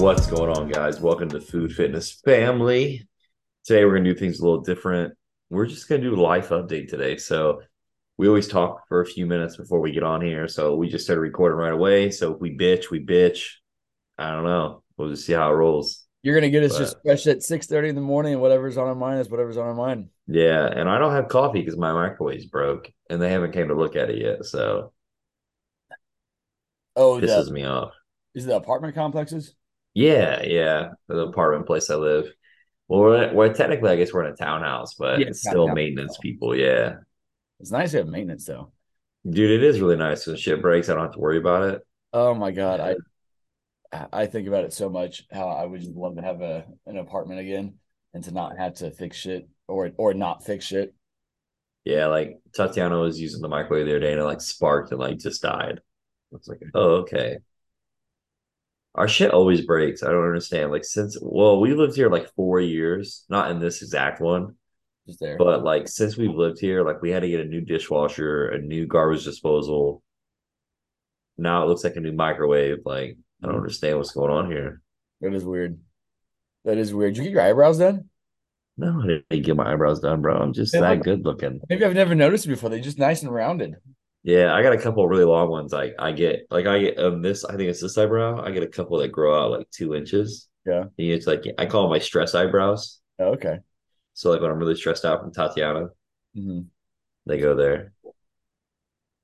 What's going on, guys? Welcome to Food, Fitness, Family. Today, we're going to do things a little different. We're just going to do a life update today. So we always talk for a few minutes before we get on here. So we just started recording right away. So if we bitch, we bitch. I don't know. We'll just see how it rolls. You're going to get us just fresh at 6:30 in the morning, and whatever's on our mind is whatever's on our mind. Yeah, and I don't have coffee because my microwave's broke, and they haven't came to look at it yet, so pisses me off. Is it the apartment complexes? Yeah, the apartment place I live. Well, we're technically, I guess we're in a townhouse, but yeah, it's still maintenance people, yeah. It's nice to have maintenance, though. Dude, it is really nice. When shit breaks, I don't have to worry about it. Oh, my God, yeah. I think about it so much, how I would just love to have an apartment again and to not have to fix shit or not fix shit. Yeah, like Tatiana was using the microwave the other day and it like sparked and like just died. I was like, oh, okay. Our shit always breaks. I don't understand. Like we lived here like 4 years, not in this exact one, just there. But like since we've lived here, like we had to get a new dishwasher, a new garbage disposal. Now it looks like a new microwave, like. I don't understand what's going on here. That is weird. Did you get your eyebrows done? No, I didn't get my eyebrows done, bro. I'm just that good looking. Maybe I've never noticed it before. They're just nice and rounded. Yeah, I got a couple of really long ones. I think it's this eyebrow. I get a couple that grow out like 2 inches. Yeah. And it's like, I call them my stress eyebrows. Oh, okay. So like when I'm really stressed out from Tatiana, they go there.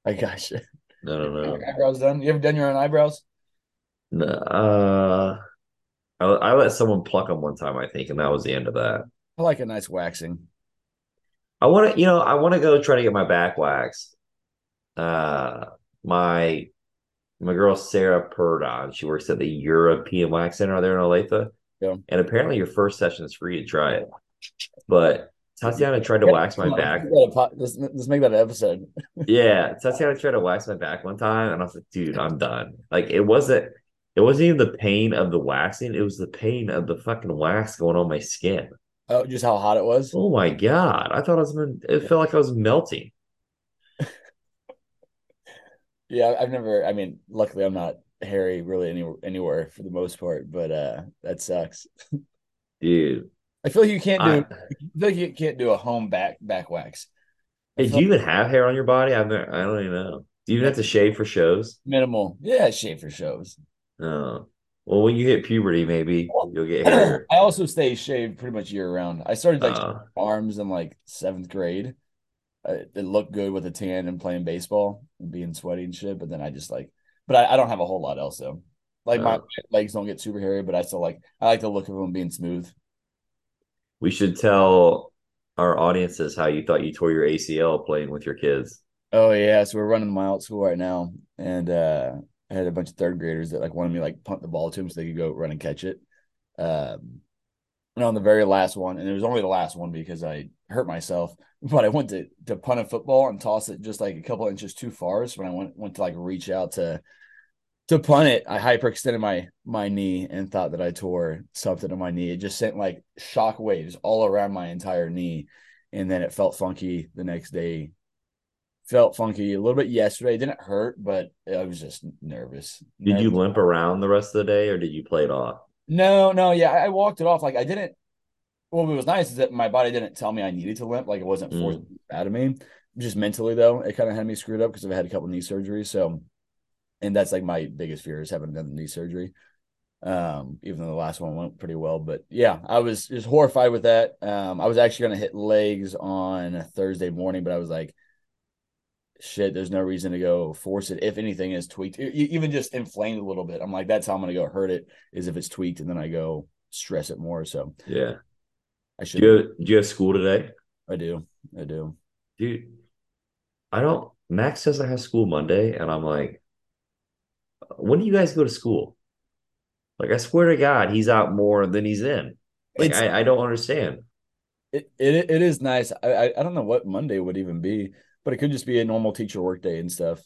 I got you. I don't know. Eyebrows done? You ever done your own eyebrows? No, I let someone pluck them one time, I think, and that was the end of that. I like a nice waxing. I want to go try to get my back waxed. My girl Sarah Purdon, she works at the European Wax Center there in Olathe. Yeah. And apparently, your first session is free to try it. But Tatiana tried to wax my back. Let's make that an episode. Yeah, Tatiana tried to wax my back one time, and I was like, dude, I'm done. Like it wasn't even the pain of the waxing. It was the pain of the fucking wax going on my skin. Oh, just how hot it was? Oh, my God. I thought it felt like I was melting. Yeah, luckily I'm not hairy really anywhere for the most part, but that sucks. Dude. I feel like you can't do a home back wax. Hey, do you even have hair on your body? I don't even know. Do you even have to shave for shows? Minimal. Yeah, shave for shows. Oh, well, when you hit puberty, maybe you'll get hair. I also stay shaved pretty much year round. I started like arms in like 7th grade. It looked good with a tan and playing baseball and being sweaty and shit. But then I just I don't have a whole lot else though. Like my legs don't get super hairy, but I still I like the look of them being smooth. We should tell our audiences how you thought you tore your ACL playing with your kids. Oh yeah, so we're running my old school right now, and I had a bunch of 3rd graders that like wanted me to like punt the ball to them so they could go run and catch it. And on the very last one, and it was only the last one because I hurt myself, but I went to punt a football and toss it just like a couple inches too far. So when I went to like reach out to punt it, I hyperextended my knee and thought that I tore something in my knee. It just sent like shock waves all around my entire knee. And then it felt funky the next day. Felt funky a little bit yesterday. Didn't hurt, but I was just nervous. Did you limp around the rest of the day, or did you play it off? No, yeah, I walked it off. Like I didn't. What was nice is that my body didn't tell me I needed to limp. Like it wasn't forced out of me. Just mentally though, it kind of had me screwed up because I've had a couple knee surgeries. So, and that's like my biggest fear is having another knee surgery. Even though the last one went pretty well, but yeah, I was just horrified with that. I was actually going to hit legs on Thursday morning, but I was like, shit, there's no reason to go force it. If anything is tweaked, even just inflamed a little bit, I'm like, that's how I'm going to go hurt it, is if it's tweaked, and then I go stress it more. So yeah, I should. Do you have school today? I do. Dude, I don't. Max says I have school Monday, and I'm like, when do you guys go to school? Like, I swear to God, he's out more than he's in. Like, I don't understand. It is nice. I don't know what Monday would even be. But it could just be a normal teacher work day and stuff.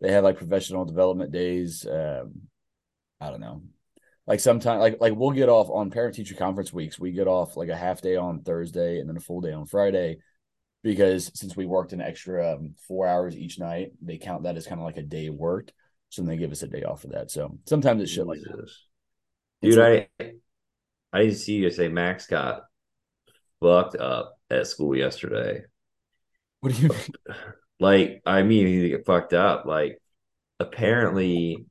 They have like professional development days. I don't know. Like sometimes, like we'll get off on parent teacher conference weeks. We get off like a half day on Thursday and then a full day on Friday, because since we worked an extra 4 hours each night, they count that as kind of like a day worked. So then they give us a day off for that. So sometimes it's shit like this. Dude, I didn't see you say Max got fucked up at school yesterday. What do you mean? Like, I mean, he get fucked up. Like, apparently,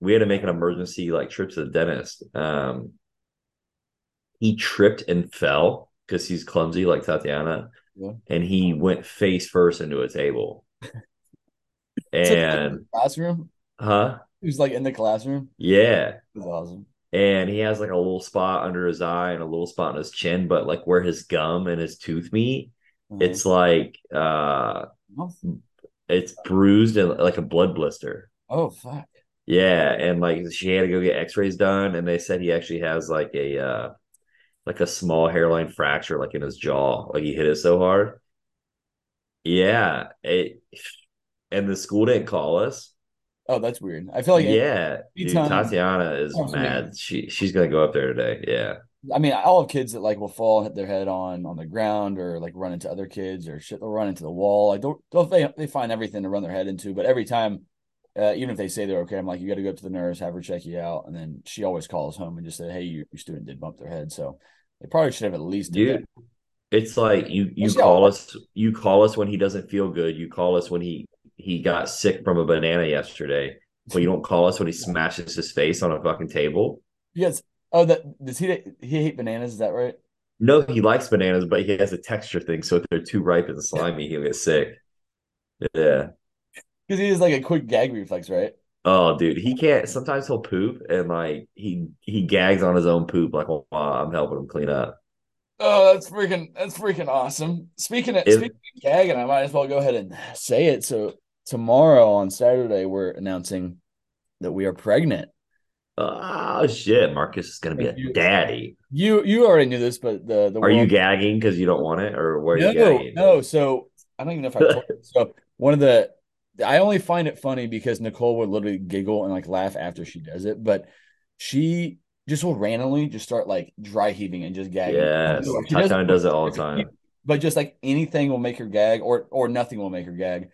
we had to make an emergency, like, trip to the dentist. He tripped and fell because he's clumsy, like Tatiana. Yeah. And he went face first into a table. And classroom? Huh? He was, like, in the classroom? Yeah. It was awesome. And he has, like, a little spot under his eye and a little spot on his chin, but, like, where his gum and his tooth meet, it's, like, it's bruised and, like, a blood blister. Oh, fuck. Yeah, and, like, she had to go get x-rays done, and they said he actually has, like, a small hairline fracture, like, in his jaw. Like, he hit it so hard. Yeah. And the school didn't call us. Oh, that's weird. I feel like dude, Tatiana is mad. She's gonna go up there today. Yeah, I mean, I'll have kids that like will fall, hit their head on the ground, or like run into other kids, or shit. They'll run into the wall. Like they find everything to run their head into. But every time, even if they say they're okay, I'm like, you got to go up to the nurse, have her check you out, and then she always calls home and just said, hey, your student did bump their head, so they probably should have at least did that. It's like you call us. You call us when he doesn't feel good. You call us when he got sick from a banana yesterday, but you don't call us when he smashes his face on a fucking table. Yes. Oh, does he hate bananas? Is that right? No, he likes bananas, but he has a texture thing. So if they're too ripe and slimy, he'll get sick. Yeah. Because he has like a quick gag reflex, right? Oh, dude. He can't. Sometimes he'll poop and like he gags on his own poop. Like, oh, I'm helping him clean up. Oh, that's freaking awesome. Speaking of gagging, I might as well go ahead and say it. So tomorrow on Saturday, we're announcing that we are pregnant. Oh shit, Marcus is gonna be a daddy. You already knew this, but the are you gagging because you don't want it, or where are you gagging? No, so I don't even know if I told you. So I only find it funny because Nicole would literally giggle and like laugh after she does it, but she just will randomly just start like dry heaving and just gagging. Yeah, Tatiana does it all the time. But just like anything will make her gag, or nothing will make her gag.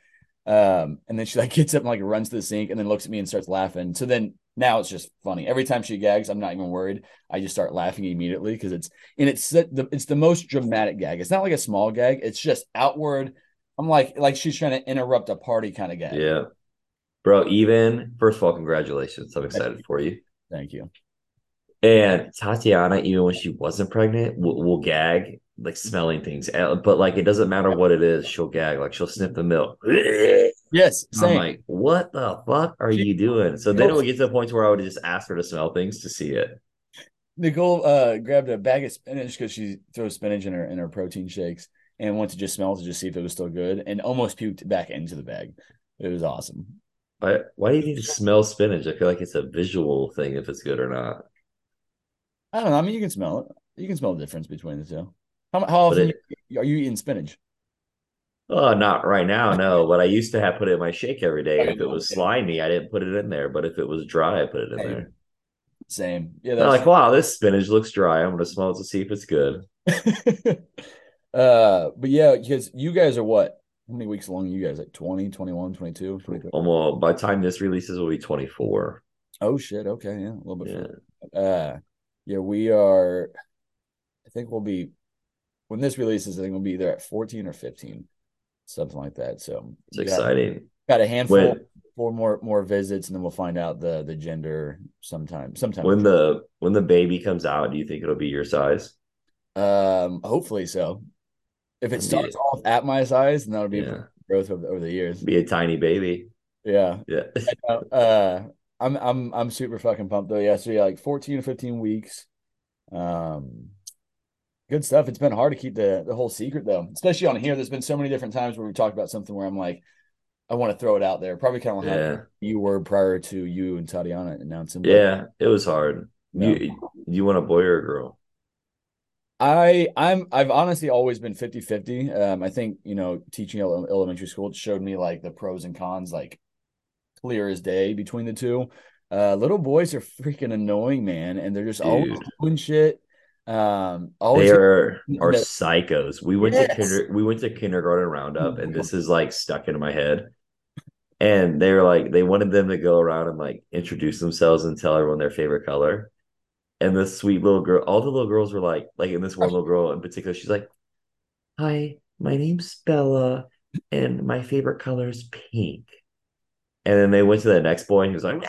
And then she like gets up and like runs to the sink and then looks at me and starts laughing. So then now it's just funny. Every time she gags, I'm not even worried. I just start laughing immediately because it's the most dramatic gag. It's not like a small gag. It's just outward. I'm like she's trying to interrupt a party kind of gag. Yeah, bro. Even first of all, congratulations. I'm excited for you. Thank you. And Tatiana, even when she wasn't pregnant, will gag, like smelling things. But like, it doesn't matter what it is. She'll gag. Like, she'll sniff the milk. Yes. Same. I'm like, what the fuck are you doing? So then it would get to the point where I would just ask her to smell things to see it. Nicole grabbed a bag of spinach because she throws spinach in her protein shakes and went to just smell to just see if it was still good and almost puked back into the bag. It was awesome. But why do you need to smell spinach? I feel like it's a visual thing if it's good or not. I don't know. I mean, you can smell it. You can smell the difference between the two. How often are you eating spinach? Oh, not right now, no. But I used to put it in my shake every day. If it was slimy, I didn't put it in there. But if it was dry, I put it in there. Same. Yeah. I'm like, wow, this spinach looks dry. I'm going to smell it to see if it's good. But yeah, because you guys are what? How many weeks along are you guys? Like 20, 21, 22, 23? Almost. By the time this releases, will be 24. Oh, shit. Okay. Yeah. A little bit. Yeah. Yeah, we are. I think we'll be when this releases. I think we'll be either at 14 or 15, something like that. So it's exciting. Got a handful, four more visits, and then we'll find out the gender sometime. When the baby comes out, do you think it'll be your size? Hopefully so. If it starts off at my size, then that'll be growth over the years. Be a tiny baby. Yeah. Yeah. I'm super fucking pumped though. Yeah, so yeah, like 14 or 15 weeks. Good stuff. It's been hard to keep the whole secret though, especially on here. There's been so many different times where we talked about something where I'm like, I want to throw it out there. Probably kind of how you were prior to you and Tatiana announcing. But, yeah, it was hard. Yeah. You want a boy or a girl? I've honestly always been 50-50. I think teaching elementary school showed me like the pros and cons, like. Clear as day between the two. Little boys are freaking annoying, man, and they're just always doing shit. Always they are psychos. We went to kindergarten roundup, and this is like stuck into my head. And they wanted them to go around and like introduce themselves and tell everyone their favorite color. And this sweet little girl, all the little girls were like in this one little girl in particular, she's like, "Hi, my name's Bella, and my favorite color is pink." And then they went to the next boy, and he was like,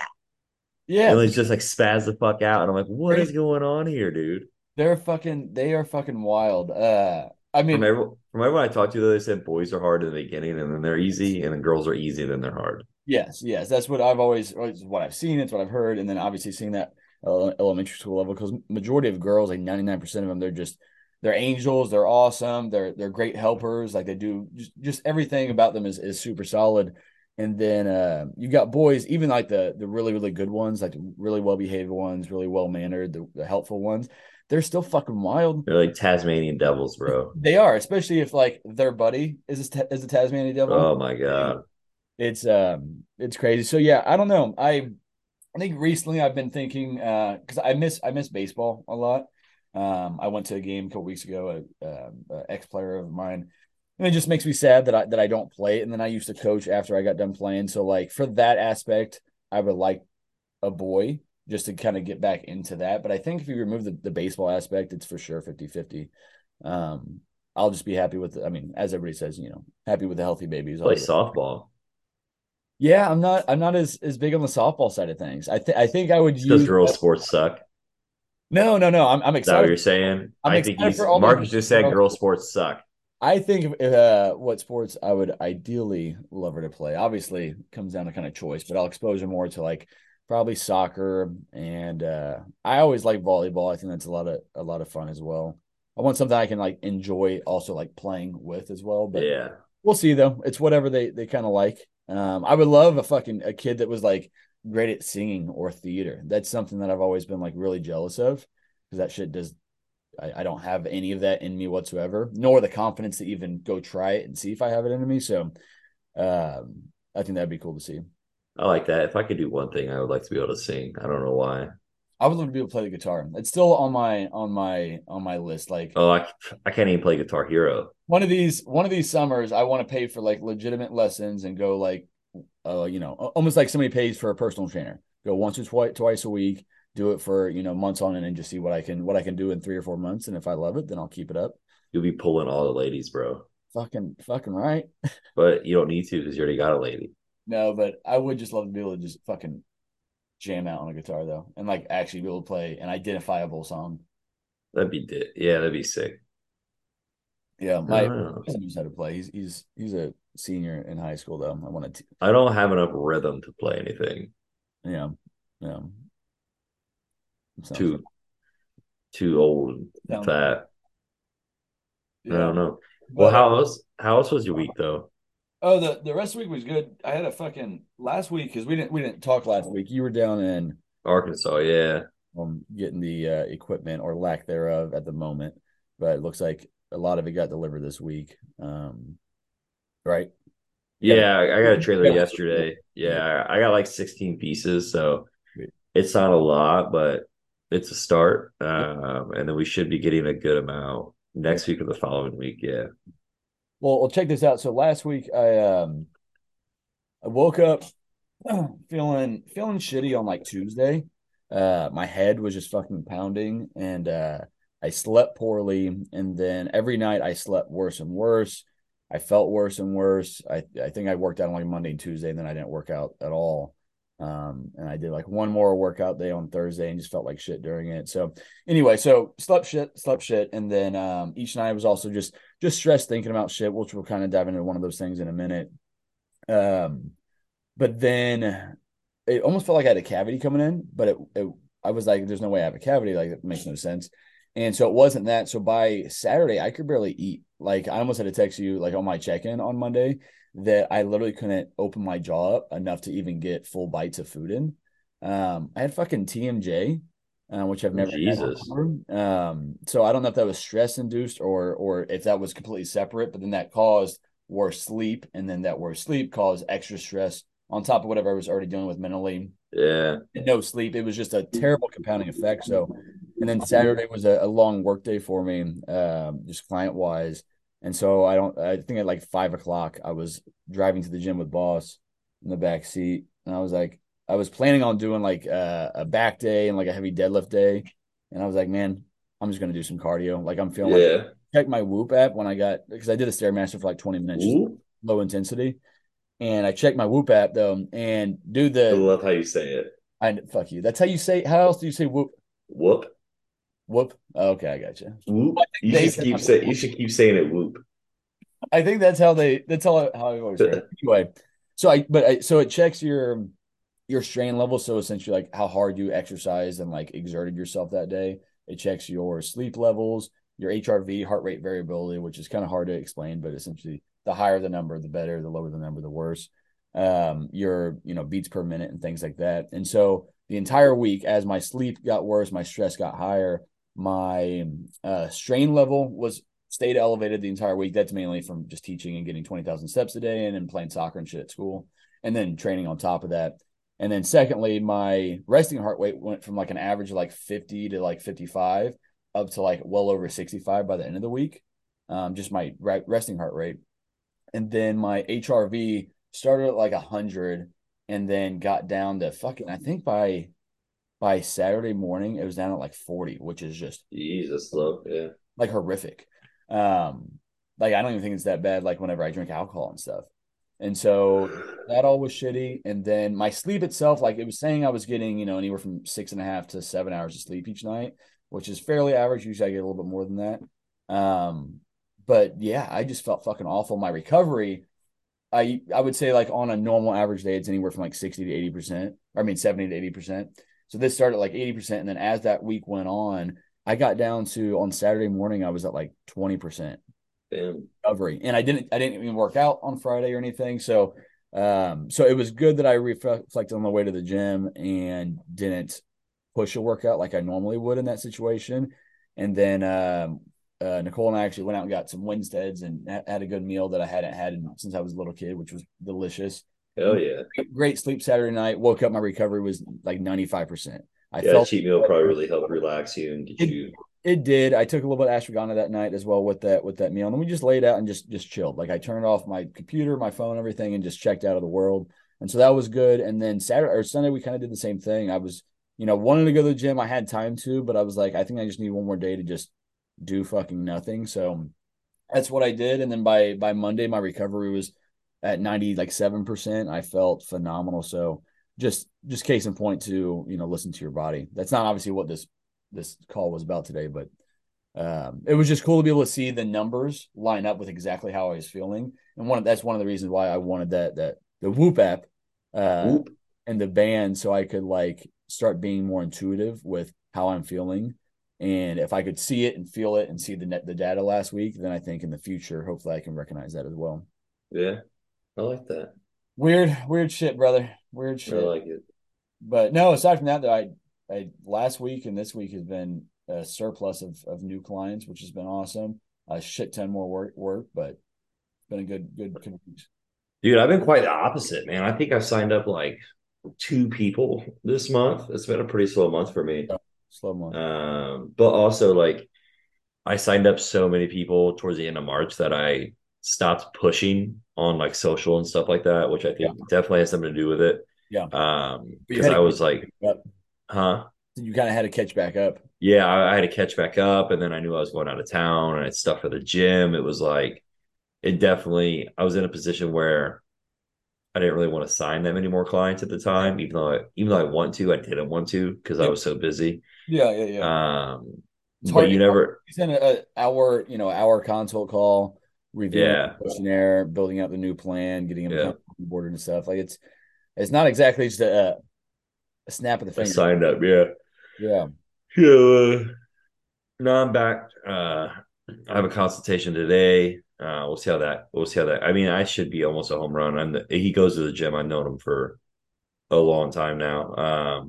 "Yeah," and he's just like spazzed the fuck out. And I'm like, "What is going on here, dude?" They are fucking wild. I mean, remember when I talked to you, they said boys are hard in the beginning, and then they're easy, and then girls are easy, and then they're hard. Yes, that's what I've always what I've seen. It's what I've heard, and then obviously seeing that elementary school level, because majority of girls, like 99% of them, they're angels. They're awesome. They're great helpers. Like they do just everything about them is super solid. And then you got boys, even like the really, really good ones, like the really well-behaved ones, really well-mannered, the helpful ones. They're still fucking wild. They're like Tasmanian devils, bro. They are, especially if like their buddy is a Tasmanian devil. Oh my God. It's crazy. So yeah, I don't know. I think recently I've been thinking, because I miss baseball a lot. I went to a game a couple weeks ago, an ex-player of mine, and it just makes me sad that I don't play it. And then I used to coach after I got done playing. So like for that aspect, I would like a boy just to kind of get back into that. But I think if you remove the baseball aspect, it's for sure 50-50. I'll just be happy with as everybody says, happy with the healthy babies. Play softball. Yeah, I'm not as big on the softball side of things. I think I would use because girls' sports suck. No. I'm excited. Is that what you're saying? Marcus just said girls' sports suck. I think what sports I would ideally love her to play. Obviously, it comes down to kind of choice, but I'll expose her more to like probably soccer, and I always like volleyball. I think that's a lot of fun as well. I want something I can like enjoy, also like playing with as well. But yeah, we'll see though. It's whatever they kind of like. I would love a kid that was like great at singing or theater. That's something that I've always been like really jealous of, because that shit does. I don't have any of that in me whatsoever, nor the confidence to even go try it and see if I have it in me. So I think that'd be cool to see. I like that. If I could do one thing, I would like to be able to sing. I don't know why. I would love to be able to play the guitar. It's still on my list. Like, oh, I can't even play Guitar Hero. One of these summers, I want to pay for like legitimate lessons and go like, almost like somebody pays for a personal trainer. Go once or twice a week, do it for months on end, and just see what I can do in 3 or 4 months. And if I love it, then I'll keep it up. You'll be pulling all the ladies, bro. Fucking right. But you don't need to because you already got a lady. No, but I would just love to be able to just fucking jam out on a guitar though, and like actually be able to play an identifiable song. That'd be sick. Yeah, my son knows how to play. He's a senior in high school though. I don't have enough rhythm to play anything. Yeah. Too old for that. Yeah. I don't know. Well, how else was your week though? Oh, the rest of the week was good. I had a fucking last week because we didn't talk last week. You were down in Arkansas, yeah. Getting the equipment or lack thereof at the moment, but it looks like a lot of it got delivered this week. Right? Yeah, I got a trailer yesterday. Yeah, I got like 16 pieces, so it's not a lot, but it's a start. And then we should be getting a good amount next week or the following week. Yeah. Well, check this out. So last week I woke up feeling shitty on like Tuesday. My head was just fucking pounding, and I slept poorly. And then every night I slept worse and worse. I felt worse and worse. I think I worked out only Monday and Tuesday, and then I didn't work out at all. And I did like one more workout day on Thursday and just felt like shit during it. So anyway, slept shit. And then, each night I was also just stressed thinking about shit, which we'll kind of dive into one of those things in a minute. But then it almost felt like I had a cavity coming in, but I was like, there's no way I have a cavity. Like it makes no sense. And so it wasn't that. So by Saturday I could barely eat. Like I almost had to text you like on my check-in on Monday that I literally couldn't open my jaw up enough to even get full bites of food in. I had fucking TMJ, which I've never had. So I don't know if that was stress induced or if that was completely separate, but then that caused worse sleep. And then that worse sleep caused extra stress on top of whatever I was already dealing with mentally. Yeah. And no sleep. It was just a terrible compounding effect. So, and then Saturday was a long work day for me, just client wise. And so I think at like 5 o'clock, I was driving to the gym with boss in the back seat. And I was planning on doing like a back day and like a heavy deadlift day. And I was like, man, I'm just going to do some cardio. Like I'm feeling like, check my Whoop app when I got, because I did a Stairmaster for like 20 minutes, low intensity. And I checked my Whoop app though. And do the, I love how you say it. Fuck you. That's how you say, how else do you say Whoop? Whoop. Whoop. Oh, okay. I got you. Whoop. You should keep saying it. Whoop. I think that's how how I always heard. Anyway. So it checks your strain level. So essentially like how hard you exercised and like exerted yourself that day. It checks your sleep levels, your HRV, heart rate variability, which is kind of hard to explain, but essentially the higher the number, the better, the lower the number, the worse, your, beats per minute and things like that. And so the entire week, as my sleep got worse, my stress got higher, my strain level stayed elevated the entire week. That's mainly from just teaching and getting 20,000 steps a day and then playing soccer and shit at school and then training on top of that. And then secondly, my resting heart rate went from like an average of like 50 to like 55 up to like well over 65 by the end of the week, just my resting heart rate. And then my HRV started at like 100 and then got down to I think by Saturday morning, it was down at like 40, which is just Jesus, love, yeah, like horrific. Like I don't even think it's that bad. Like whenever I drink alcohol and stuff. And so that all was shitty. And then my sleep itself, like it was saying I was getting, anywhere from 6.5 to 7 hours of sleep each night, which is fairly average. Usually I get a little bit more than that. But yeah, I just felt fucking awful. My recovery, I would say like on a normal average day, it's anywhere from like 70 to 80%. So this started at like 80%. And then as that week went on, I got down to, on Saturday morning, I was at like 20%. Damn. Recovery, and I didn't even work out on Friday or anything, so it was good that I reflected on the way to the gym and didn't push a workout like I normally would in that situation. And then Nicole and I actually went out and got some Winsteads and had a good meal that I hadn't had since I was a little kid, which was delicious. Hell yeah. Great sleep Saturday night. Woke up, my recovery was like 95%. I felt cheat meal probably really helped relax you and get you. It did. I took a little bit of ashwagandha that night as well with that meal. And then we just laid out and just chilled. Like I turned off my computer, my phone, everything, and just checked out of the world. And so that was good. And then Saturday or Sunday, we kind of did the same thing. I was, wanted to go to the gym. I had time to, but I was like, I think I just need one more day to just do fucking nothing. So that's what I did. And then by Monday, my recovery was at 97%. I felt phenomenal. So just case in point to, listen to your body. That's not obviously what this call was about today, but it was just cool to be able to see the numbers line up with exactly how I was feeling. And that's one of the reasons why I wanted that the Whoop app and the band, so I could start being more intuitive with how I'm feeling. And if I could see it and feel it and see the data last week, then I think in the future, hopefully I can recognize that as well. Yeah. I like that. Weird shit, brother. Weird shit. I like it. But no, aside from that though, last week and this week has been a surplus of new clients, which has been awesome. A shit ton more work, but it's been a good conference. Dude, I've been quite the opposite, man. I think I've signed up like 2 people this month. It's been a pretty slow month for me. Yeah, slow month. But also I signed up so many people towards the end of March that I stopped pushing on social and stuff like that, which I think definitely has something to do with it. Yeah. Because I was like... Yep. Huh? You kind of had to catch back up. Yeah, I had to catch back up, and then I knew I was going out of town, and I had stuff for the gym. It was I was in a position where I didn't really want to sign that many more clients at the time, even though I didn't want to because I was so busy. Yeah. But you never. You sent an hour consult call, reviewing the questionnaire, building out the new plan, getting them boarded and stuff. It's not exactly just a snap of the finger. I signed up, yeah. Now I'm back. I have a consultation today. We'll see how that. I mean, I should be almost a home run. He goes to the gym. I've known him for a long time now.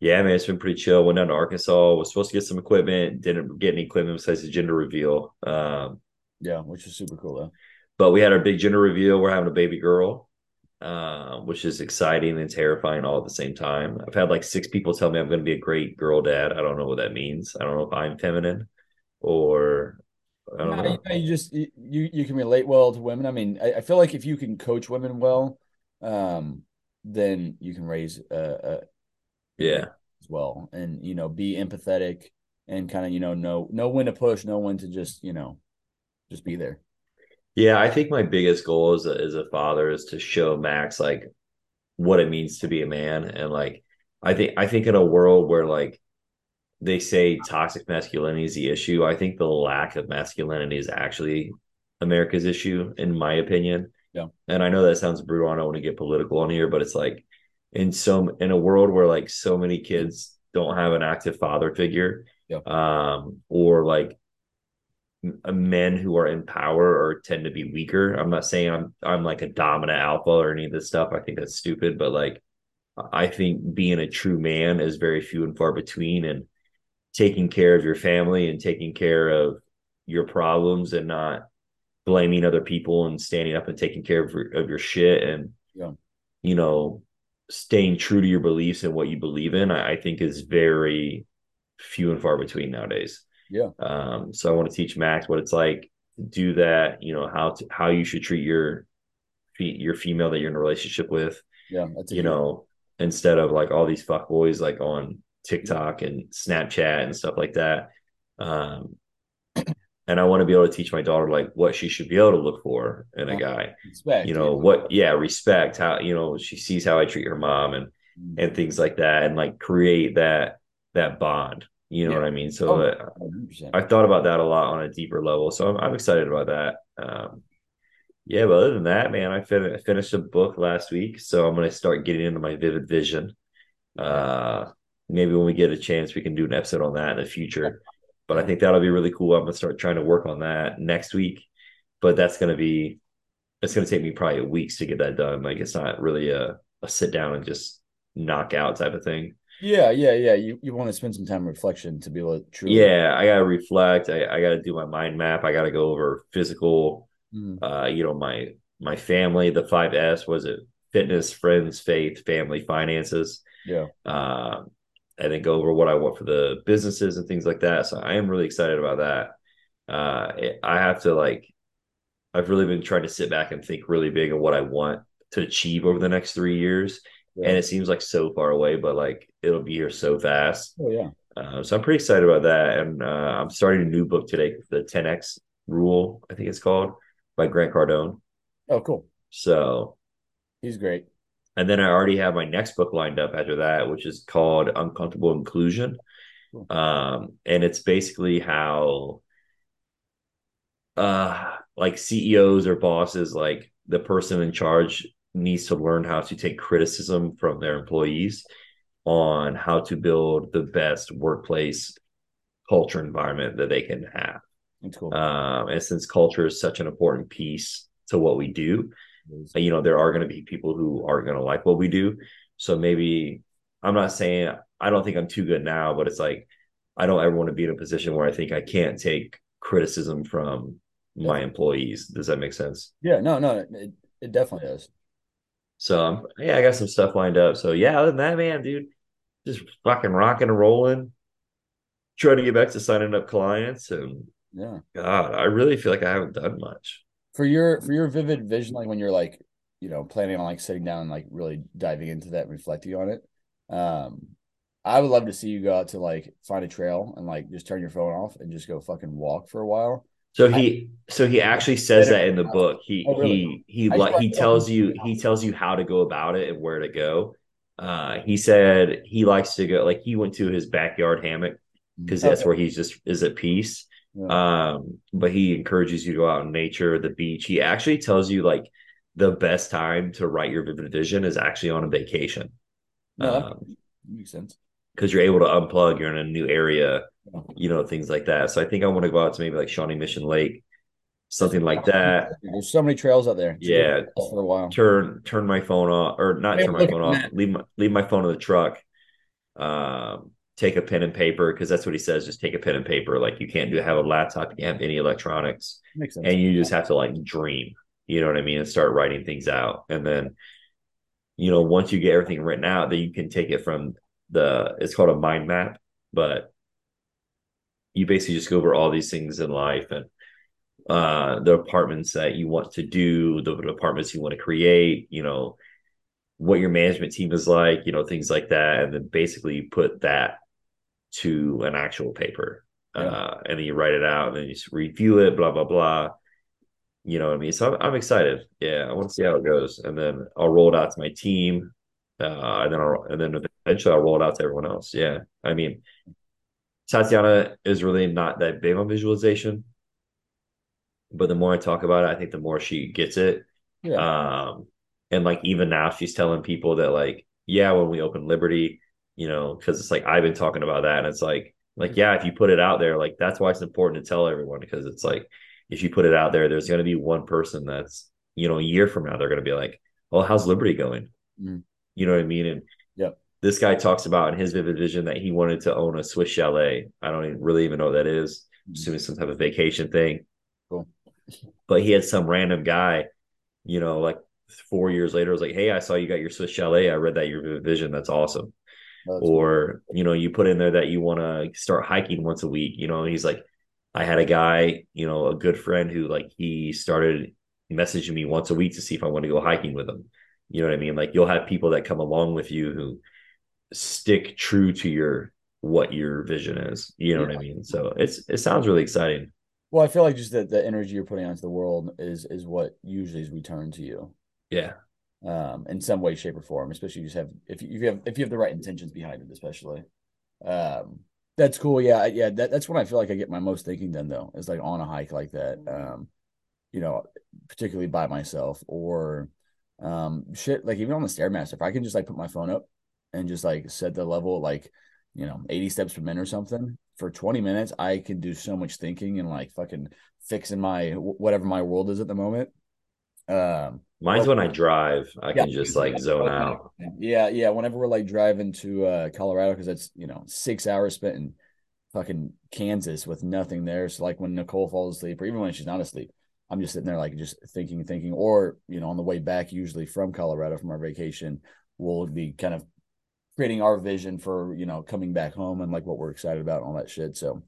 Yeah, man, it's been pretty chill. Went down to Arkansas. Was supposed to get some equipment. Didn't get any equipment besides the gender reveal. Which was super cool though. But we had our big gender reveal. We're having a baby girl. Which is exciting and terrifying all at the same time. I've had 6 people tell me I'm going to be a great girl dad. I don't know what that means. I don't know if I'm feminine or I don't know. You just you can relate well to women. I mean, I feel like if you can coach women well, then you can raise as well, and, you know, be empathetic and kind of, you know when to push, know when to just, you know, just be there. Yeah. I think my biggest goal as a father is to show Max, like, what it means to be a man. And like, I think in a world where, like, they say toxic masculinity is the issue, I think the lack of masculinity is actually America's issue, in my opinion. Yeah. And I know that sounds brutal. I don't want to get political on here, but it's like, in a world where, like, so many kids don't have an active father figure, yeah, or like men who are in power or tend to be weaker. I'm not saying I'm like a dominant alpha or any of this stuff. I think that's stupid, but like, I think being a true man is very few and far between, and taking care of your family and taking care of your problems and not blaming other people and standing up and taking care of your shit and, yeah, you know, staying true to your beliefs and what you believe in, I think is very few and far between nowadays. Yeah. So I want to teach Max what it's like to do that, you know, how you should treat your female that you're in a relationship with. Yeah. That's you know, instead of like all these fuckboys like on TikTok and Snapchat and stuff like that. And I want to be able to teach my daughter, like, what she should be able to look for in a guy, respect, you know, yeah, what, yeah, respect, how, you know, she sees how I treat her mom and, mm-hmm, and things like that, and like create that bond, you know, yeah, what I mean? So I thought about that a lot on a deeper level. So I'm excited about that. Yeah, but other than that, man, I finished a book last week, so I'm going to start getting into my vivid vision. Maybe when we get a chance, we can do an episode on that in the future. But I think that'll be really cool. I'm going to start trying to work on that next week. But it's going to take me probably weeks to get that done. Like, it's not really a sit down and just knock out type of thing. Yeah. You want to spend some time reflection to be able to truly. Yeah, I got to reflect. I got to do my mind map. I got to go over physical, you know, my family, the 5S, was it fitness, friends, faith, family, finances. Yeah. And then go over what I want for the businesses and things like that. So I am really excited about that. I've really been trying to sit back and think really big on what I want to achieve over the next 3 years. Yeah. And it seems like so far away, but like, it'll be here so fast. Oh yeah. So I'm pretty excited about that. And I'm starting a new book today, The 10X Rule, I think it's called, by Grant Cardone. Oh, cool. So he's great. And then I already have my next book lined up after that, which is called Uncomfortable Inclusion. Cool. And it's basically how like CEOs or bosses, like the person in charge needs to learn how to take criticism from their employees on how to build the best workplace culture environment that they can have. That's cool. And since culture is such an important piece to what we do, you know, there are going to be people who aren't going to like what we do. So maybe, I'm not saying, I don't think I'm too good now, but it's like, I don't ever want to be in a position where I think I can't take criticism from my employees. Does that make sense? Yeah, no, it definitely does. So yeah, I got some stuff lined up. So yeah, other than that, man, dude, just fucking rocking and rolling, trying to get back to signing up clients. And yeah, God, I really feel like I haven't done much. For your vivid vision, like when you're like, you know, planning on like sitting down and like really diving into that and reflecting on it, I would love to see you go out to like find a trail and like just turn your phone off and just go fucking walk for a while. So he actually says that in the book. He tells you how to go about it and where to go. He said he likes to go, like, he went to his backyard hammock because that's where he just is at peace. Yeah. But he encourages you to go out in nature, the beach. He actually tells you like the best time to write your vivid vision is actually on a vacation. Yeah, that makes sense. Because you're able to unplug, you're in a new area, you know, things like that. So I think I want to go out to maybe like Shawnee Mission Lake, something like that. There's so many trails out there. Yeah. For a while. Turn my phone off, or not turn my phone off, leave my phone in the truck. Take a pen and paper, because that's what he says. Just take a pen and paper. Like, you can't have a laptop. You can't have any electronics. Makes sense. And you just have to like dream, you know what I mean? And start writing things out. And then, you know, once you get everything written out, then you can take it from it's called a mind map, but you basically just go over all these things in life and the apartments that you want to do, the apartments you want to create, you know, what your management team is like, you know, things like that. And then basically you put that to an actual paper. And then you write it out and then you just review it, blah, blah, blah. You know what I mean? So I'm excited. Yeah. I want to see how it goes. And then I'll roll it out to my team. And then eventually I'll roll it out to everyone else. Yeah. I mean, Tatiana is really not that big on visualization, but the more I talk about it, I think the more she gets it. Yeah. And like, even now she's telling people that like, yeah, when we open Liberty, you know, cause it's like, I've been talking about that. And it's like, yeah, if you put it out there, like, that's why it's important to tell everyone, because it's like, if you put it out there, there's going to be one person that's, you know, a year from now, they're going to be like, well, how's Liberty going? Mm. You know what I mean? And yeah, this guy talks about in his vivid vision that he wanted to own a Swiss chalet. I don't even know what that is. I'm assuming some type of vacation thing. Cool. But he had some random guy, you know, like 4 years later, was like, hey, I saw you got your Swiss chalet. I read that your vivid vision. That's awesome. That's or, cool. You know, you put in there that you want to start hiking once a week, you know, and he's like, I had a guy, you know, a good friend who like, he started messaging me once a week to see if I want to go hiking with him. You know what I mean? Like you'll have people that come along with you who stick true to what your vision is, you know what I mean? So it sounds really exciting. Well, I feel like just that the energy you're putting onto the world is what usually is returned to you. Yeah. In some way, shape, or form, especially if you have the right intentions behind it, especially. That's cool. Yeah. Yeah. That's when I feel like I get my most thinking done though. It's like on a hike like that, you know, particularly by myself or shit, like even on the Stairmaster, if I can just like put my phone up and just like set the level, like, you know, 80 steps per minute or something for 20 minutes, I can do so much thinking and like fucking fixing my, whatever my world is at the moment. Mine's when I drive, I can just like zone out. Yeah. Yeah. Whenever we're like driving to Colorado, cause that's, you know, 6 hours spent in fucking Kansas with nothing there. So like when Nicole falls asleep or even when she's not asleep, I'm just sitting there like just thinking or, you know, on the way back, usually from Colorado from our vacation, we'll be kind of creating our vision for, you know, coming back home and like what we're excited about and all that shit. So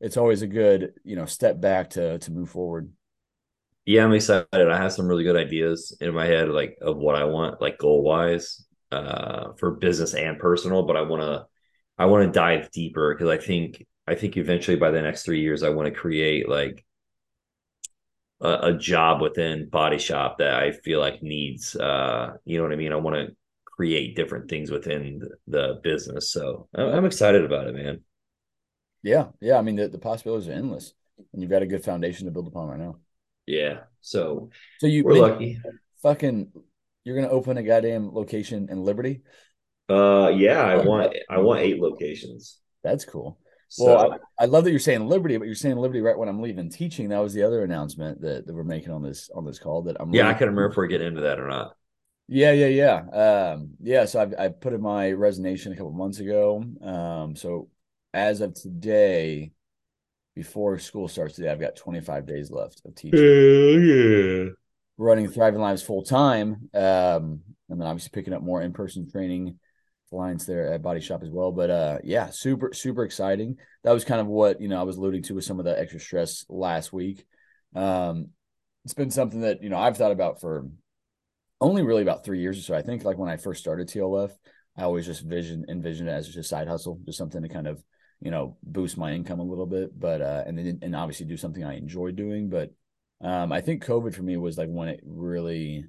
it's always a good, you know, step back to move forward. Yeah, I'm excited. I have some really good ideas in my head, like of what I want, like goal wise, for business and personal. But I want to dive deeper because I think eventually by the next 3 years, I want to create like a job within Body Shop that I feel like needs. You know what I mean? I want to create different things within the business. So I'm excited about it, man. Yeah, yeah. I mean, the possibilities are endless, and you've got a good foundation to build upon right now. Yeah. So we're lucky. Fucking, you're going to open a goddamn location in Liberty? Yeah, I want 8 locations. That's cool. So, well, I love that you're saying Liberty, but you're saying Liberty right when I'm leaving teaching. That was the other announcement that we're making on this call that I'm. Yeah, leaving. I couldn't remember if we're getting into that or not. Yeah. So I put in my resignation a couple months ago. So as of today, before school starts today, I've got 25 days left of teaching. Yeah. Running Thriving Lives full time. And then obviously picking up more in-person training clients there at Body Shop as well. But yeah, super, super exciting. That was kind of what, you know, I was alluding to with some of the extra stress last week. It's been something that, you know, I've thought about for only really about 3 years or so. I think like when I first started TLF, I always just envisioned it as just a side hustle, just something to kind of, you know, boost my income a little bit, but, and obviously do something I enjoy doing. But, I think COVID for me was like when it really,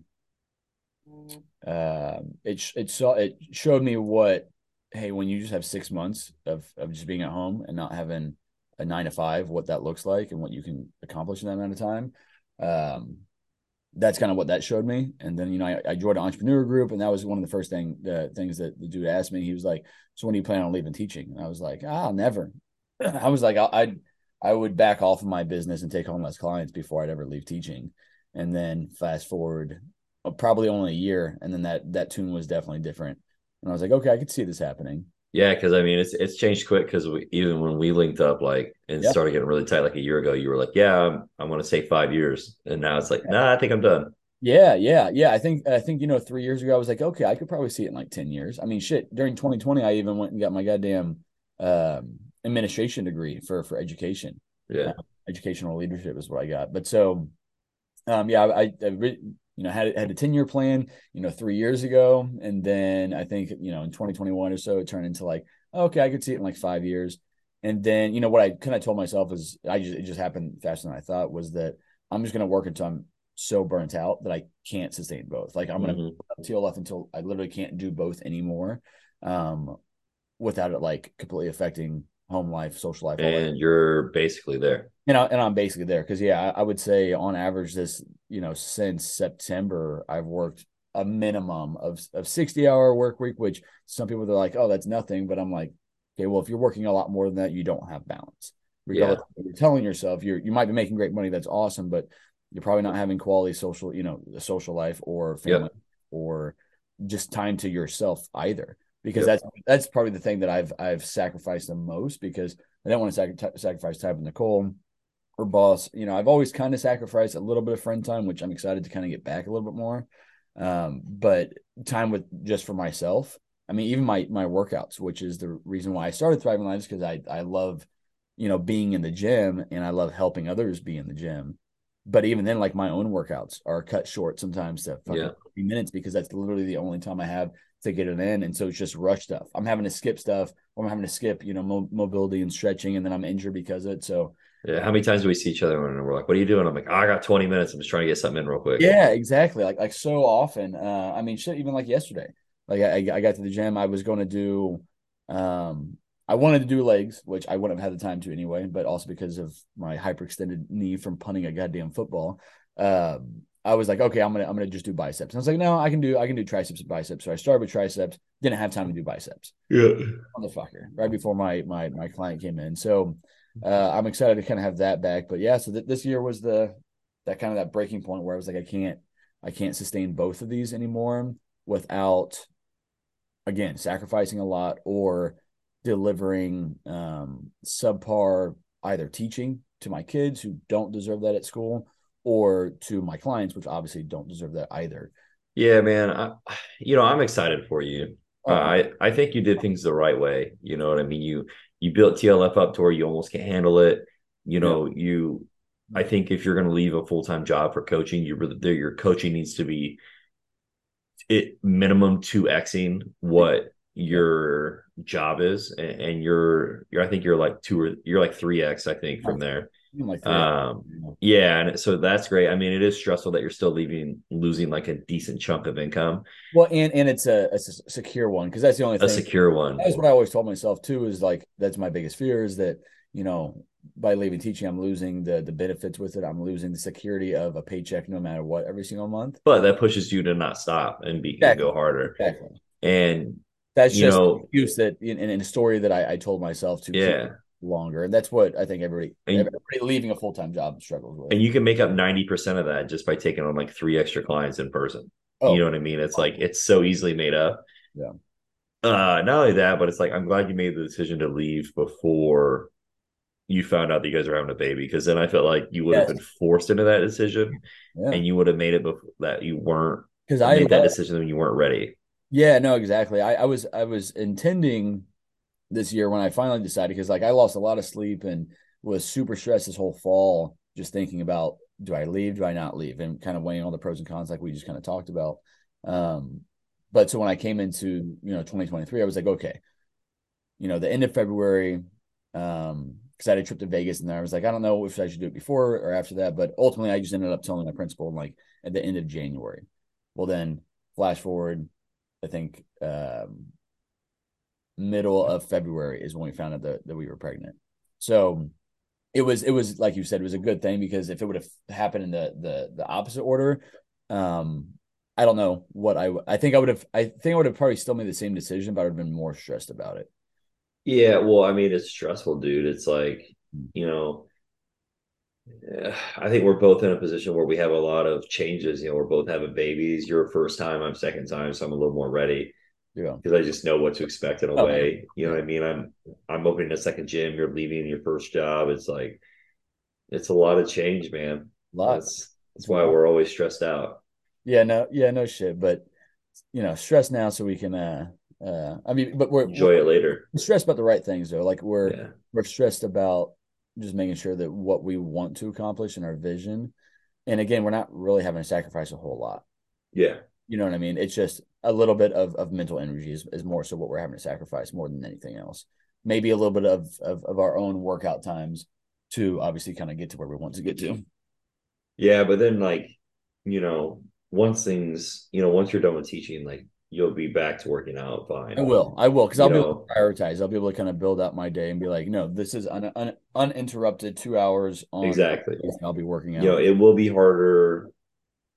it showed me what, hey, when you just have 6 months of just being at home and not having a 9-to-5, what that looks like and what you can accomplish in that amount of time. That's kind of what that showed me. And then, you know, I joined an entrepreneur group, and that was one of the first things that the dude asked me. He was like, so when do you plan on leaving teaching? And I was like, never. I was like, I would back off of my business and take on less clients before I'd ever leave teaching. And then fast forward probably only a year. And then that tune was definitely different. And I was like, okay, I could see this happening. Yeah. Cause I mean, it's changed quick. Cause even when we linked up, like, and started getting really tight, like a year ago, you were like, yeah, I'm going to say 5 years. And now it's like, nah, I think I'm done. Yeah. I think, you know, 3 years ago, I was like, okay, I could probably see it in like 10 years. I mean, shit, during 2020, I even went and got my goddamn administration degree for education. Yeah. Educational leadership is what I got. But so, yeah, I you know, had a 10-year plan, 3 years ago. And then I think, in 2021 or so, it turned into like, okay, I could see it in like 5 years. And then, what I kind of told myself is it just happened faster than I thought, was that I'm just going to work until I'm so burnt out that I can't sustain both. Like I'm going to teal off until I literally can't do both anymore, without it like completely affecting home life, social life. And you're basically there. And I'm basically there. Cause yeah, I would say on average this, since September, I've worked a minimum of 60-hour work week, which some people are like, oh, that's nothing. But I'm like, okay, well, if you're working a lot more than that, you don't have balance. Regardless of what you're telling yourself, you might be making great money. That's awesome. But you're probably not having quality social, social life or family or just time to yourself either. Because that's probably the thing that I've sacrificed the most, because I don't want to sacrifice time with Nicole or boss. I've always kind of sacrificed a little bit of friend time, which I'm excited to kind of get back a little bit more. But time with just for myself. I mean, even my workouts, which is the reason why I started Thriving Lives, because I love, being in the gym, and I love helping others be in the gym. But even then, like my own workouts are cut short sometimes to 3 minutes, because that's literally the only time I have to get it in. And so it's just rush stuff. I'm having to skip stuff, or I'm having to skip, mobility and stretching, and then I'm injured because of it. So yeah. How many times do we see each other and we're like, what are you doing? I'm like, I got 20 minutes. I'm just trying to get something in real quick. Yeah, exactly. Like so often, I mean, shit, even like yesterday, like I got to the gym. I was going to do, I wanted to do legs, which I wouldn't have had the time to anyway, but also because of my hyperextended knee from punting a goddamn football. I was like, okay, I'm gonna just do biceps. And I was like, no, I can do triceps and biceps. So I started with triceps, didn't have time to do biceps. Yeah, motherfucker, right before my client came in. So I'm excited to kind of have that back. But yeah, so this year was that breaking point where I was like, I can't sustain both of these anymore without, again, sacrificing a lot or delivering subpar either teaching to my kids who don't deserve that at school, or to my clients, which obviously don't deserve that either. Yeah, man. I'm excited for you. I think you did things the right way. You know what I mean? You built TLF up to where you almost can't handle it. I think if you're going to leave a full-time job for coaching, your coaching needs to be it minimum 2Xing what your job is. And you're I think you're like 3X, I think, from there. Like and so that's great. I mean, it is stressful that you're still losing like a decent chunk of income. Well, and it's a secure one, because that's the only thing. A secure one. That's what I always told myself too, is like, that's my biggest fear, is that, by leaving teaching, I'm losing the benefits with it. I'm losing the security of a paycheck no matter what every single month. But that pushes you to not stop and go harder. Exactly. And that's just an excuse that in a story that I told myself to keep longer, and that's what I think everybody leaving a full-time job struggles with. And you can make up 90% of that just by taking on like 3 extra clients in person. You know what I mean? It's like, it's so easily made up. Not only that, but it's like, I'm glad you made the decision to leave before you found out that you guys are having a baby, because then I felt like you would have been forced into that decision, and you would have made it before that. You weren't, because I made that decision when you weren't ready. Yeah, no, exactly. I was intending this year, when I finally decided, because like I lost a lot of sleep and was super stressed this whole fall, just thinking about, do I leave? Do I not leave? And kind of weighing all the pros and cons, like we just kind of talked about. But so when I came into, 2023, I was like, okay, the end of February, because I had a trip to Vegas, and then I was like, I don't know if I should do it before or after that. But ultimately I just ended up telling my principal like at the end of January. Well, then flash forward, I think, middle of February is when we found out that we were pregnant. So it was like you said, it was a good thing, because if it would have happened in the opposite order, I don't know what I think I would have probably still made the same decision, but I would have been more stressed about it. Yeah, well, I mean, it's stressful, dude. It's like, I think we're both in a position where we have a lot of changes. We're both having babies. You're first time, I'm second time, so I'm a little more ready. Yeah, because I just know what to expect in a way. You know what I mean? I'm opening a second gym. You're leaving your first job. It's like, it's a lot of change, man. Lots. That's why we're always stressed out. No shit. But stress now so we can. But we're enjoy it later. We're stressed about the right things though. Like we're stressed about just making sure that what we want to accomplish in our vision And again, we're not really having to sacrifice a whole lot. Yeah. You know what I mean? It's just a little bit of mental energy is more so what we're having to sacrifice more than anything else. Maybe a little bit of our own workout times to obviously kind of get to where we want to get to. Yeah. But then, like, you know, once you're done with teaching, like, you'll be back to working out fine. I will. Cause I'll be able to prioritize. I'll be able to kind of build out my day and be like, no, this is uninterrupted 2 hours on. Exactly. I'll be working out. You know, it will be harder,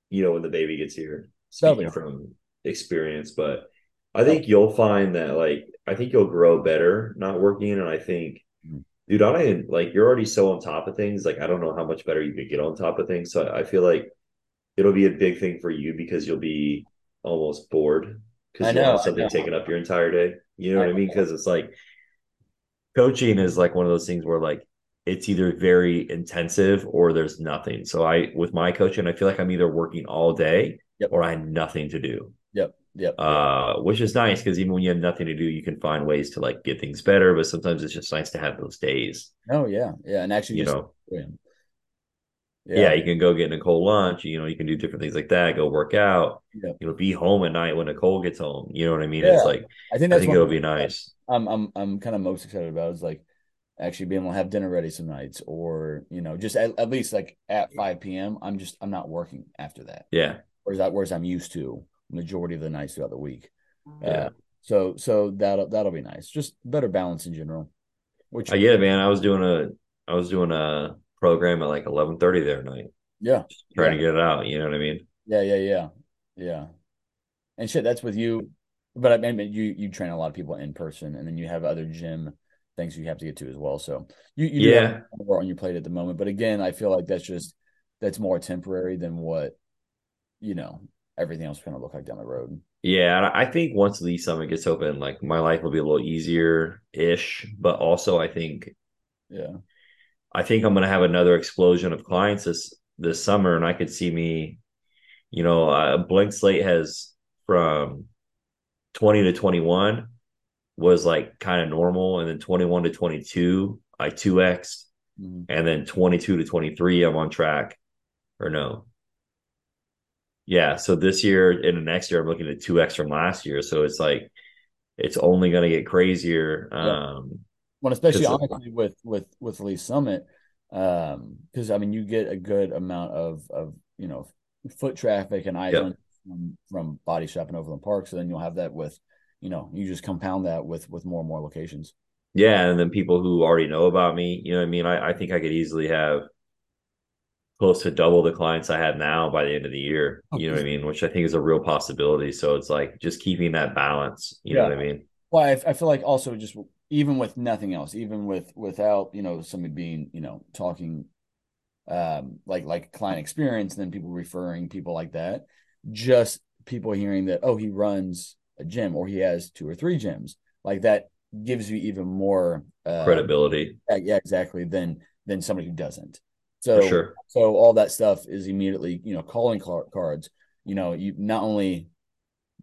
you know, when the baby gets here, speaking from experience, but I think you'll find that, like, I think you'll grow better not working. And I think, dude, you're already so on top of things. Like, I don't know how much better you could get on top of things. So I feel like it'll be a big thing for you because you'll be almost bored because you have something taking up your entire day. You know what I mean? Because it's like coaching is like one of those things where, like, it's either very intensive or there's nothing. So with my coaching, I feel like I'm either working all day or I have nothing to do. Yep. Which is nice because even when you have nothing to do, you can find ways to, like, get things better. But sometimes it's just nice to have those days. Oh yeah, yeah. And actually, Yeah, you can go get Nicole lunch. You know, you can do different things like that. Go work out. Yep. You know, be home at night when Nicole gets home. You know what I mean? Yeah. It's like I think it'll be nice. I'm kind of most excited about is, like, actually being able to have dinner ready some nights, or, you know, just at least, like, at 5 p.m. I'm not working after that. Yeah, whereas I'm used to majority of the nights throughout the week. Yeah. So that'll be nice. Just better balance in general. Which I get it, man. I was doing a program at like 11:30 the other night. Yeah. Just trying to get it out. You know what I mean? Yeah. And shit, that's with you. But I mean, you train a lot of people in person, and then you have other gym things you have to get to as well. So you do have more on your plate at the moment. But again, I feel like that's more temporary than what, you know, everything else is going to look like down the road. Yeah. And I think once Lee's Summit gets open, like, my life will be a little easier ish, but also I think I'm going to have another explosion of clients this summer. And I could see me, you know, blank slate has from 20 to 21 was, like, kind of normal. And then 21 to 22, I 2X'd. Mm-hmm. And then 22 to 23, I'm on track or no. Yeah, so this year and the next year, I'm looking at 2X from last year. So it's like, it's only going to get crazier. Well, especially honestly with Lee's Summit, because, I mean, you get a good amount of you know, foot traffic and items from Body Shop and Overland Park. So then you'll have that with, you know, you just compound that with more and more locations. Yeah, and then people who already know about me, you know what I mean? I think I could easily have close to double the clients I have now by the end of the year, you know what I mean? Which I think is a real possibility. So it's like just keeping that balance, you know what I mean? Well, I feel like also just even with nothing else, even without, you know, somebody being, you know, talking like client experience and then people referring people like that, just people hearing that, oh, he runs a gym or he has 2 or 3 gyms, like that gives you even more credibility. Yeah, exactly. Than somebody who doesn't. So, so all that stuff is immediately, you know, calling cards. You know, you not only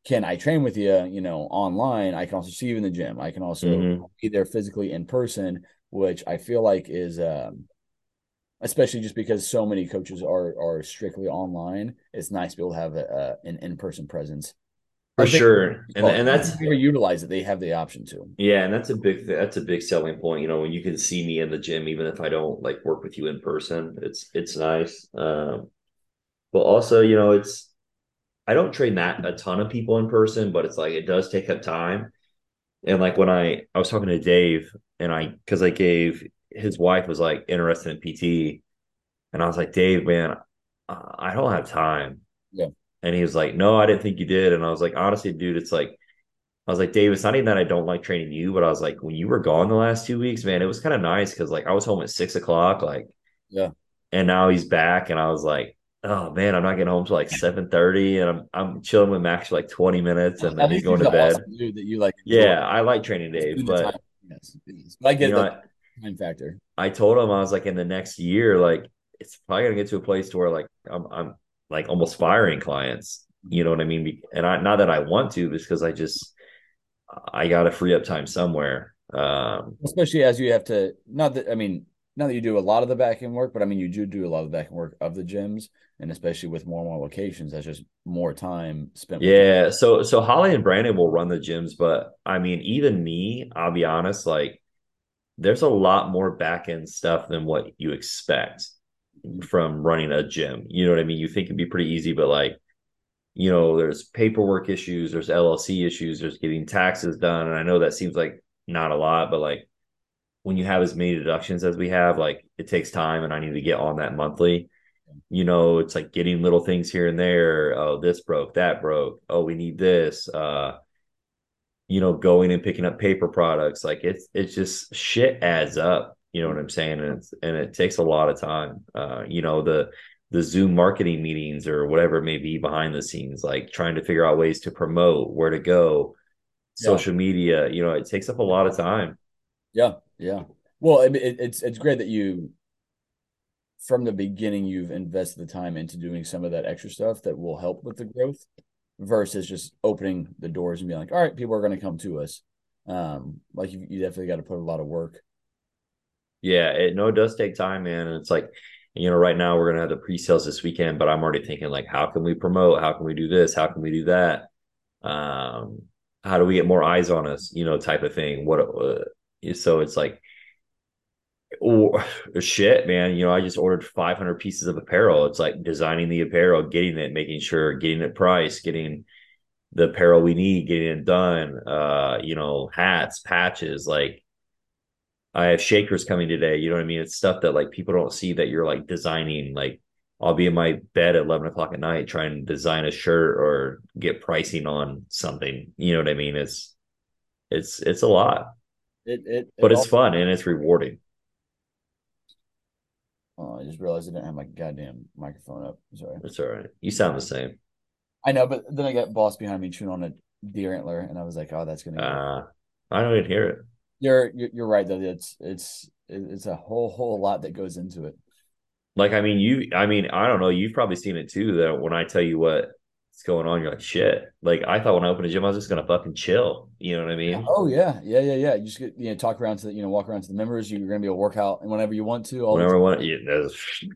can I train with you, you know, online, I can also see you in the gym. I can also be there physically in person, which I feel like is, especially just because so many coaches are strictly online. It's nice to be able to have an in-person presence. For sure. And that's people utilize it. They have the option to. Yeah. And that's a big selling point. You know, when you can see me in the gym, even if I don't like work with you in person, it's nice. But also, you know, I don't train that a ton of people in person, but it's like, it does take up time. And like when I was talking to Dave and cause I gave, his wife was like interested in PT. And I was like, Dave, man, I don't have time. Yeah. And he was like, no, I didn't think you did. And I was like, honestly, dude, it's like, I was like, Dave, it's not even that I don't like training you, but I was like, when you were gone the last 2 weeks, man, it was kind of nice. Cause like I was home at 6:00, like, yeah. And now he's back. And I was like, oh man, I'm not getting home till like 7:30. And I'm chilling with Max for like 20 minutes and then he's going to bed. Awesome dude that you like. Yeah. I like training Dave, but I get the time factor. I told him, I was like, in the next year, like, it's probably going to get to a place to where like, I'm like almost firing clients, you know what I mean? And I, not that I want to, but it's because I got to free up time somewhere. Especially as you have to, not that, I mean, not that you do a lot of the back end work, but I mean, you do do a lot of the back end work of the gyms, and especially with more and more locations, that's just more time spent. Yeah. So Holly and Brandon will run the gyms, but I mean, even me, I'll be honest, like there's a lot more back end stuff than what you expect from running a gym. You know what I mean? You think it'd be pretty easy, but like, you know, there's paperwork issues, there's LLC issues, there's getting taxes done. And I know that seems like not a lot, but like, when you have as many deductions as we have, like it takes time, and I need to get on that monthly. You know, it's like getting little things here and there. Oh, this broke, that broke. Oh, we need this. You know, going and picking up paper products. Like it's just shit adds up. You know what I'm saying? And it takes a lot of time. You know, the Zoom marketing meetings or whatever it may be behind the scenes, like trying to figure out ways to promote, where to go, social media. You know, it takes up a lot of time. Yeah. Yeah. Well, it's great that you, from the beginning, you've invested the time into doing some of that extra stuff that will help with the growth versus just opening the doors and being like, all right, people are going to come to us. Like you definitely got to put a lot of work. Yeah, it does take time, man. And it's like, you know, right now we're going to have the pre-sales this weekend, but I'm already thinking like, how can we promote? How can we do this? How can we do that? How do we get more eyes on us, you know, type of thing? So it's like, oh, shit, man. You know, I just ordered 500 pieces of apparel. It's like designing the apparel, getting it, making sure, getting it priced, getting the apparel we need, getting it done. You know, hats, patches. Like I have shakers coming today. You know what I mean? It's stuff that like people don't see that you're like designing. Like I'll be in my bed at 11 o'clock at night trying to design a shirt or get pricing on something. You know what I mean? It's a lot. But it's fun and it's rewarding. Oh, I just realized I didn't have my goddamn microphone up. Sorry. It's all right. You sound the same. I know, but then I got boss behind me chewing on a deer antler, and I was like, "Oh, that's gonna." I don't even hear it. You're right though. It's a whole lot that goes into it. Like I don't know. You've probably seen it too. That when I tell you what's going on, you're like, shit. Like I thought when I opened a gym, I was just gonna fucking chill. You know what I mean? Oh yeah. You just get, you know, walk around to the members. You're gonna be able to work out and whenever you want to. Okay.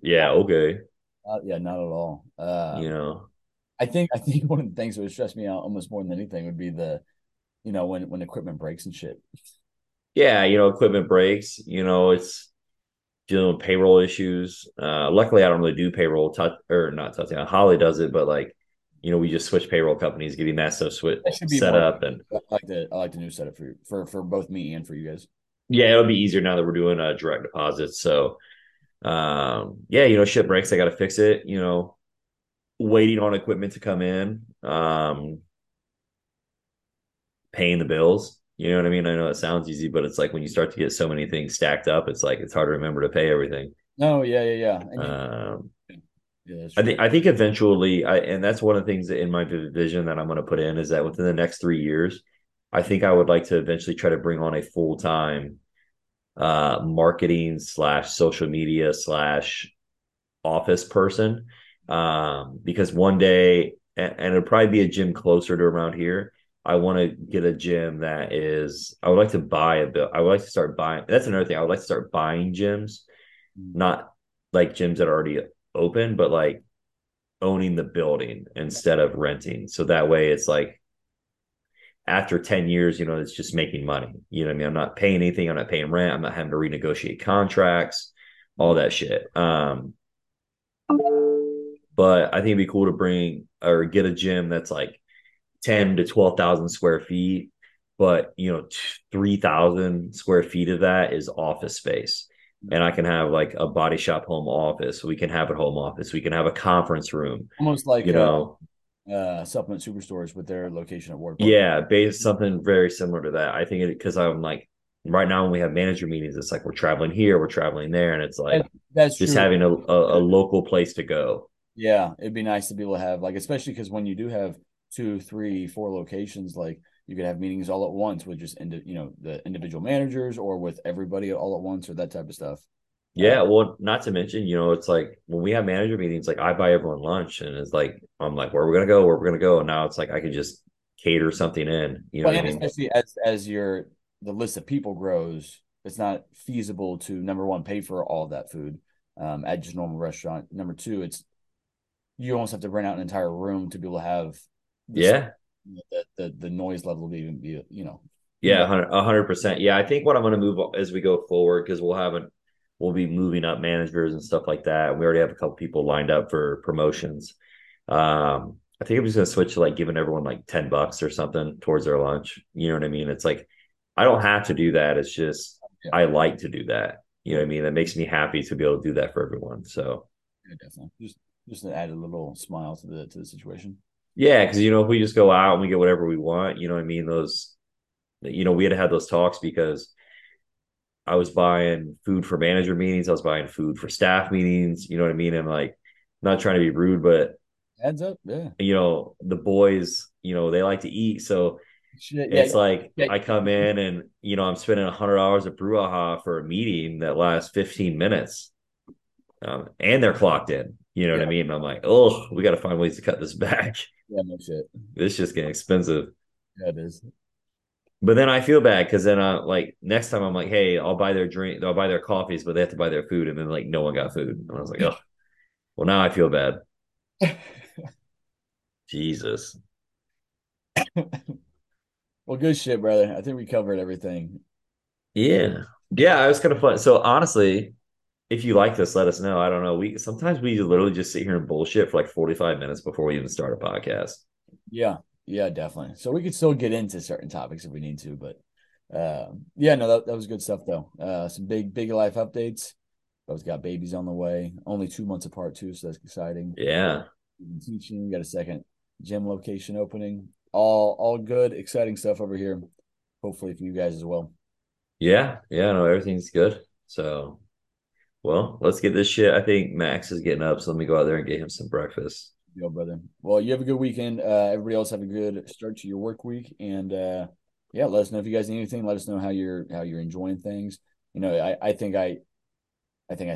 Yeah, not at all. You know, I think one of the things that would stress me out almost more than anything would be the, you know, when equipment breaks and shit. Yeah, you know, equipment breaks. You know, it's dealing with payroll issues. Luckily, I don't really do payroll. Holly does it, but like, you know, we just switch payroll companies, getting that stuff set up, and I like the new setup for both me and for you guys. Yeah, it'll be easier now that we're doing direct deposits. So, yeah, you know, shit breaks, I got to fix it. You know, waiting on equipment to come in, paying the bills. You know what I mean? I know it sounds easy, but it's like when you start to get so many things stacked up, it's like it's hard to remember to pay everything. No, yeah. Yeah, I think eventually, and that's one of the things that in my vision that I'm going to put in is that within the next 3 years, I think I would like to eventually try to bring on a full-time marketing / social media / office person. Because one day, and it'll probably be a gym closer to around here. I want to get a gym that is, I would like to buy a bill. I would like to start buying. That's another thing. I would like to start buying gyms, not like gyms that are already open, but like owning the building instead of renting. So that way it's like after 10 years, you know, it's just making money. You know what I mean? I'm not paying anything. I'm not paying rent. I'm not having to renegotiate contracts, all that shit. But I think it'd be cool to bring or get a gym that's like 10 to 12,000 square feet, but you know, 3,000 square feet of that is office space. And I can have like a Body Shop home office. We can have a home office. We can have a conference room. Almost like, you know, supplement superstores with their location at Ward Park. Yeah, something very similar to that. I think it because I'm like right now when we have manager meetings, it's like we're traveling here, we're traveling there. And it's like that's just true. Having a local place to go. Yeah, it'd be nice to be able to have like, especially because when you do have 2, 3, 4 locations, like you could have meetings all at once with just, you know, the individual managers or with everybody all at once or that type of stuff. Yeah. Well, not to mention, you know, it's like when we have manager meetings, like I buy everyone lunch and it's like, I'm like, where are we going to go. And now it's like, I could just cater something in, you know, especially as the list of people grows, it's not feasible to, number one, pay for all of that food at just normal restaurant. Number two, it's you almost have to rent out an entire room to be able to have this, the noise level to even be, you know. Yeah, 100%. Yeah, I think what I'm going to move as we go forward, because we'll be moving up managers and stuff like that. We already have a couple people lined up for promotions. I think I'm just going to switch to like giving everyone like $10 or something towards their lunch. You know what I mean? It's like, I don't have to do that. It's just, I like to do that. You know what I mean? That makes me happy to be able to do that for everyone. So yeah, definitely. Just to add a little smile to the situation. Yeah. Cause you know, if we just go out and we get whatever we want, you know what I mean? We had to have those talks because I was buying food for manager meetings. I was buying food for staff meetings. You know what I mean? And like, not trying to be rude, but adds up. Yeah. You know, the boys, you know, they like to eat. So I come in and, you know, I'm spending $100 at Brewaha for a meeting that lasts 15 minutes and they're clocked in. You know what I mean? And I'm like, oh, we got to find ways to cut this back. Yeah, no shit. This is just getting expensive. Yeah, it is. But then I feel bad because then next time I'm like, hey, I'll buy their drink. I'll buy their coffees, but they have to buy their food. And then like no one got food. And I was like, oh, well, now I feel bad. Jesus. Well, good shit, brother. I think we covered everything. Yeah. Yeah, it was kind of fun. So honestly, if you like this, let us know. I don't know. Sometimes we literally just sit here and bullshit for like 45 minutes before we even start a podcast. Yeah. Yeah, definitely. So we could still get into certain topics if we need to, but that was good stuff though. Some big life updates. Both got babies on the way, only 2 months apart too, so that's exciting. Yeah. Teaching, got a second gym location opening. All good, exciting stuff over here. Hopefully for you guys as well. Yeah. Yeah, no, everything's good. So, well, let's get this shit. I think Max is getting up, so let me go out there and get him some breakfast. Yo, brother. Well, you have a good weekend. Everybody else have a good start to your work week. And let us know if you guys need anything. Let us know how you're enjoying things. You know, I think I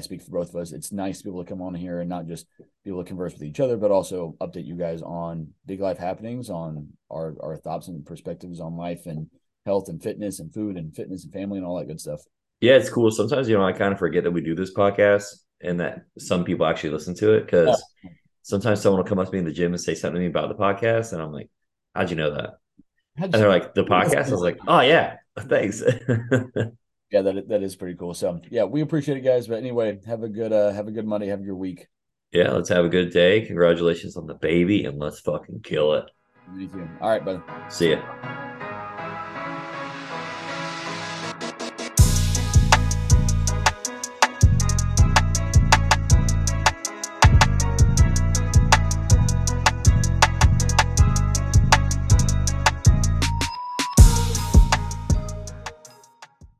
speak for both of us. It's nice to be able to come on here and not just be able to converse with each other, but also update you guys on big life happenings, on our thoughts and perspectives on life and health and fitness and food and fitness and family and all that good stuff. Yeah, it's cool. Sometimes, you know, I kind of forget that we do this podcast and that some people actually listen to it because sometimes someone will come up to me in the gym and say something to me about the podcast. And I'm like, how'd you know that? And they're like, the podcast? I was like, oh yeah, thanks. Yeah, that is pretty cool. So yeah, we appreciate it, guys. But anyway, have a good Monday. Have a good week. Yeah, let's have a good day. Congratulations on the baby and let's fucking kill it. Thank you. All right, brother. See ya.